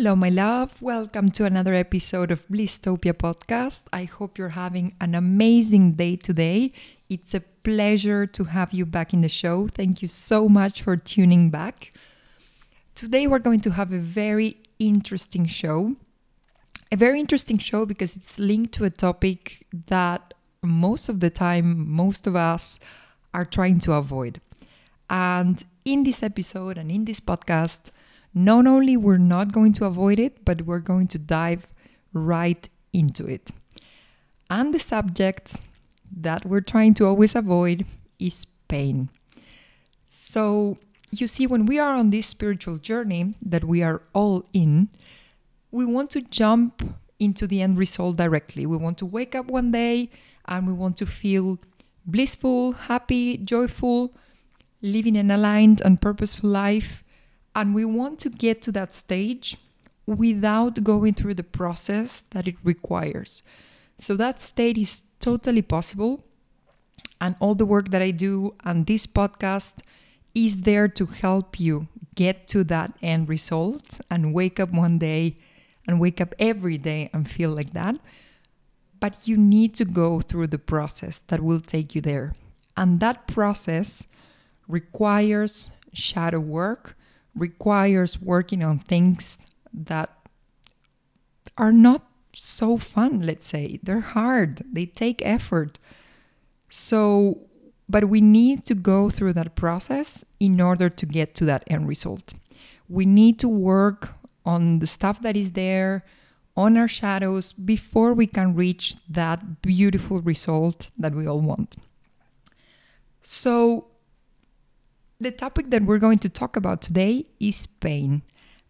Hello, my love. Welcome to another episode of Blisstopia podcast. I hope you're having an amazing day today. It's a pleasure to have you back in the show. Thank you so much for tuning back. Today we're going to have a very interesting show. A very interesting show because it's linked to a topic that most of the time, most of us are trying to avoid. And in this episode and in this podcast, not only we're not going to avoid it, but we're going to dive right into it. And the subject that we're trying to always avoid is pain. So you see, when we are on this spiritual journey that we are all in, we want to jump into the end result directly. We want to wake up one day and we want to feel blissful, happy, joyful, living an aligned and purposeful life. And we want to get to that stage without going through the process that it requires. So that state is totally possible. And all the work that I do and this podcast is there to help you get to that end result and wake up one day and wake up every day and feel like that. But you need to go through the process that will take you there. And that process requires shadow work, requires working on things that are not so fun, let's say. They're hard. They take effort. So, but we need to go through that process in order to get to that end result. We need to work on the stuff that is there, on our shadows, before we can reach that beautiful result that we all want. So, the topic that we're going to talk about today is pain.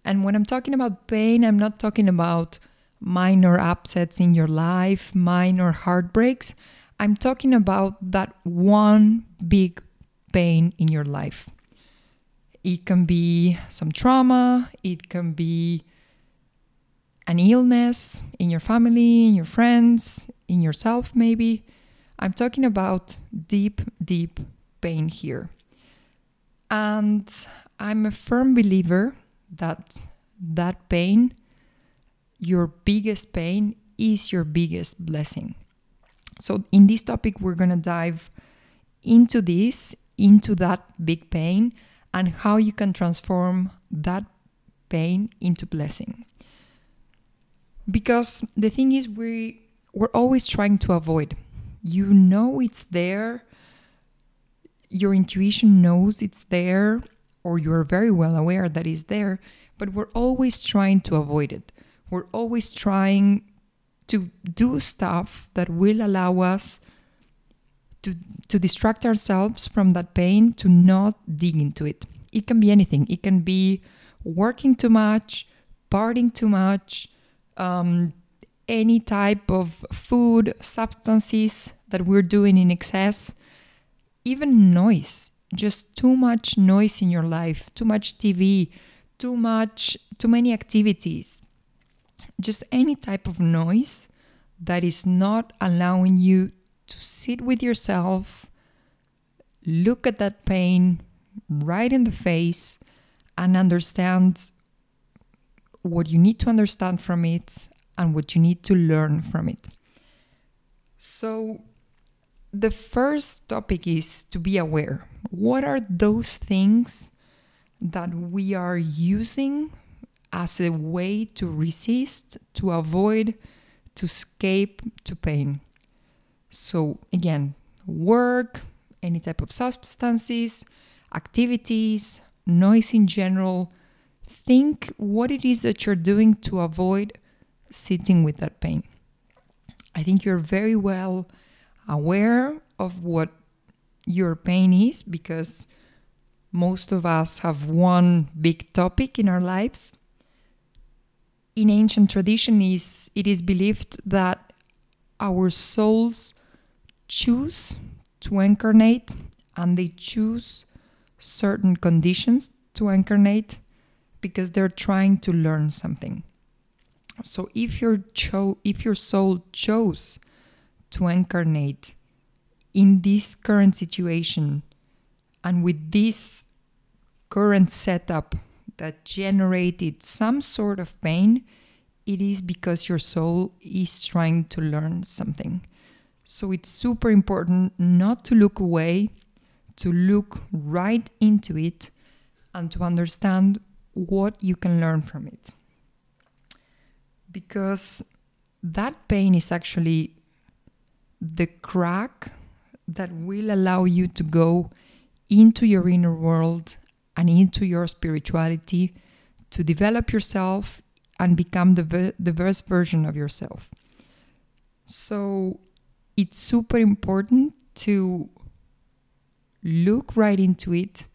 And when I'm talking about pain, I'm not talking about minor upsets in your life, minor heartbreaks. I'm talking about that one big pain in your life. It can be some trauma. It can be an illness in your family, in your friends, in yourself maybe. I'm talking about deep, deep pain here. And I'm a firm believer that pain, your biggest pain, is your biggest blessing. So in this topic, we're going to dive into this, into that big pain, and how you can transform that pain into blessing. Because the thing is, we're always trying to avoid. You know it's there. Your intuition knows it's there, or you're very well aware that it's there, but we're always trying to avoid it. We're always trying to do stuff that will allow us to distract ourselves from that pain, to not dig into it. It can be anything. It can be working too much, partying too much, any type of food, substances that we're doing in excess. Even noise, just too much noise in your life, too much TV, too many activities, just any type of noise that is not allowing you to sit with yourself, look at that pain right in the face and understand what you need to understand from it and what you need to learn from it. So, the first topic is to be aware. What are those things that we are using as a way to resist, to avoid, to escape to pain? So again, work, any type of substances, activities, noise in general. Think what it is that you're doing to avoid sitting with that pain. I think you're very well aware of what your pain is, because most of us have one big topic in our lives. In ancient tradition, it is believed that our souls choose to incarnate, and they choose certain conditions to incarnate because they're trying to learn something. So if your soul chose to incarnate in this current situation and with this current setup that generated some sort of pain, it is because your soul is trying to learn something. So it's super important not to look away, to look right into it and to understand what you can learn from it. Because that pain is actually the crack that will allow you to go into your inner world and into your spirituality to develop yourself and become the best version of yourself. So it's super important to look right into it,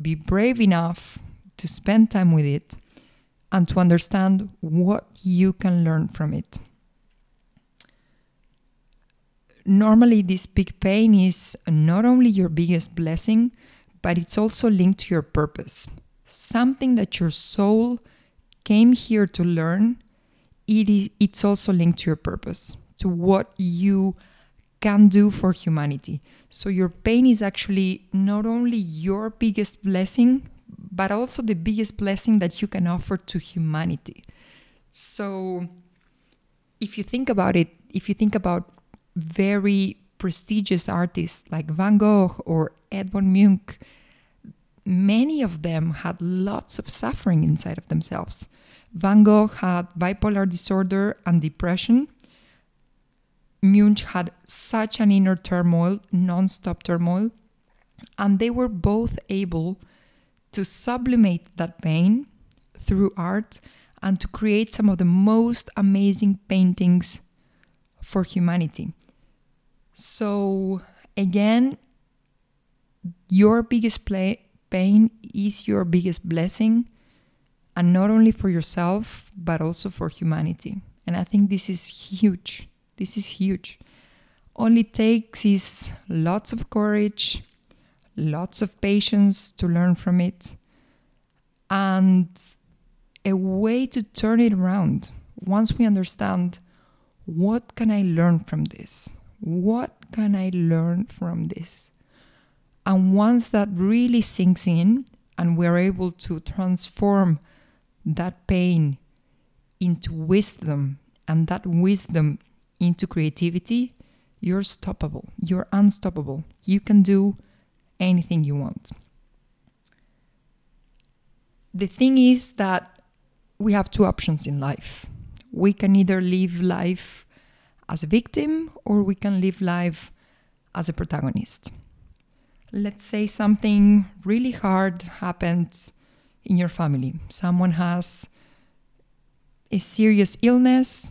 be brave enough to spend time with it, and to understand what you can learn from it. Normally, this big pain is not only your biggest blessing, but it's also linked to your purpose. Something that your soul came here to learn, it's also linked to your purpose, to what you can do for humanity. So your pain is actually not only your biggest blessing, but also the biggest blessing that you can offer to humanity. So if you think about it, if you think about very prestigious artists like Van Gogh or Edvard Munch, many of them had lots of suffering inside of themselves. Van Gogh had bipolar disorder and depression. Munch had such an inner turmoil, non-stop turmoil, and they were both able to sublimate that pain through art and to create some of the most amazing paintings for humanity. So again, your biggest pain is your biggest blessing, and not only for yourself, but also for humanity. And I think this is huge. This is huge. All it takes is lots of courage, lots of patience to learn from it, and a way to turn it around. Once we understand, what can I learn from this? What can I learn from this? And once that really sinks in and we're able to transform that pain into wisdom and that wisdom into creativity, you're stoppable. You're unstoppable. You can do anything you want. The thing is that we have two options in life. We can either live life as a victim or we can live life as a protagonist. Let's say something really hard happens in your family. Someone has a serious illness,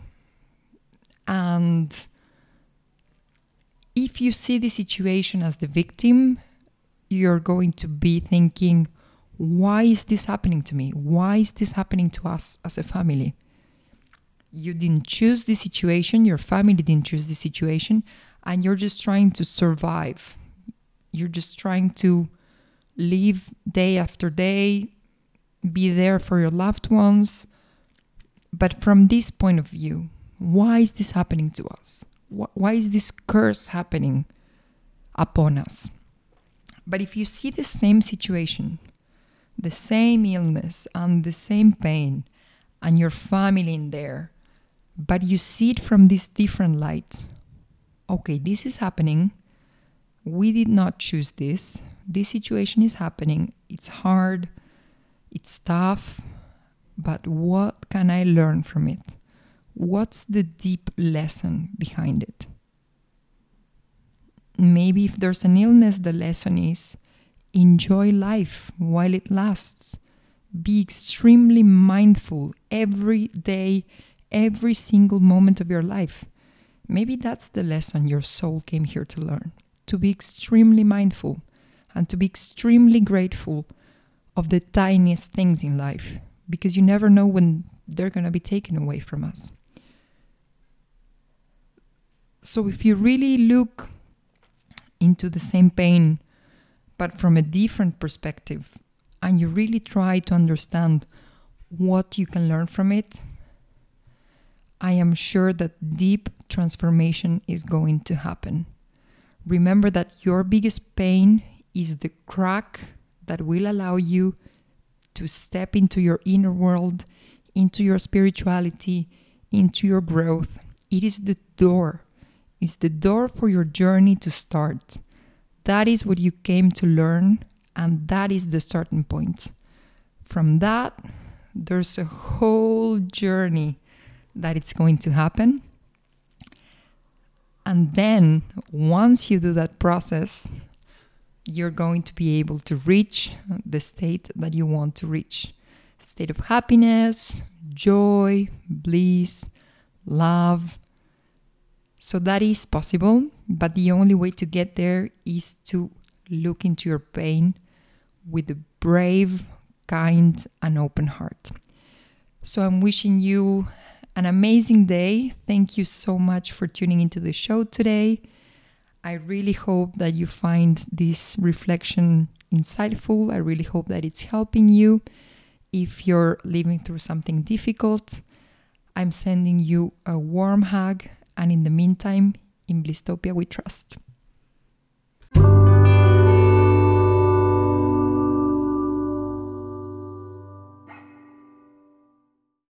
and if you see the situation as the victim, you're going to be thinking, why is this happening to me? Why is this happening to us as a family? You didn't choose this situation, your family didn't choose this situation, and you're just trying to survive. You're just trying to live day after day, be there for your loved ones. But from this point of view, why is this happening to us? Why is this curse happening upon us? But if you see the same situation, the same illness and the same pain, and your family in there, but you see it from this different light. Okay, this is happening. We did not choose this. This situation is happening. It's hard. It's tough. But what can I learn from it? What's the deep lesson behind it? Maybe if there's an illness, the lesson is enjoy life while it lasts. Be extremely mindful every day, every single moment of your life. Maybe that's the lesson your soul came here to learn, to be extremely mindful and to be extremely grateful of the tiniest things in life, because you never know when they're going to be taken away from us. So if you really look into the same pain, but from a different perspective, and you really try to understand what you can learn from it, I am sure that deep transformation is going to happen. Remember that your biggest pain is the crack that will allow you to step into your inner world, into your spirituality, into your growth. It is the door. It's the door for your journey to start. That is what you came to learn, and that is the starting point. From that, there's a whole journey that it's going to happen. And then, once you do that process, you're going to be able to reach the state that you want to reach. State of happiness, joy, bliss, love. So that is possible, but the only way to get there is to look into your pain with a brave, kind, and open heart. So I'm wishing you an amazing day. Thank you so much for tuning into the show today. I really hope that you find this reflection insightful. I really hope that it's helping you. If you're living through something difficult, I'm sending you a warm hug. And in the meantime, in Blisstopia we trust.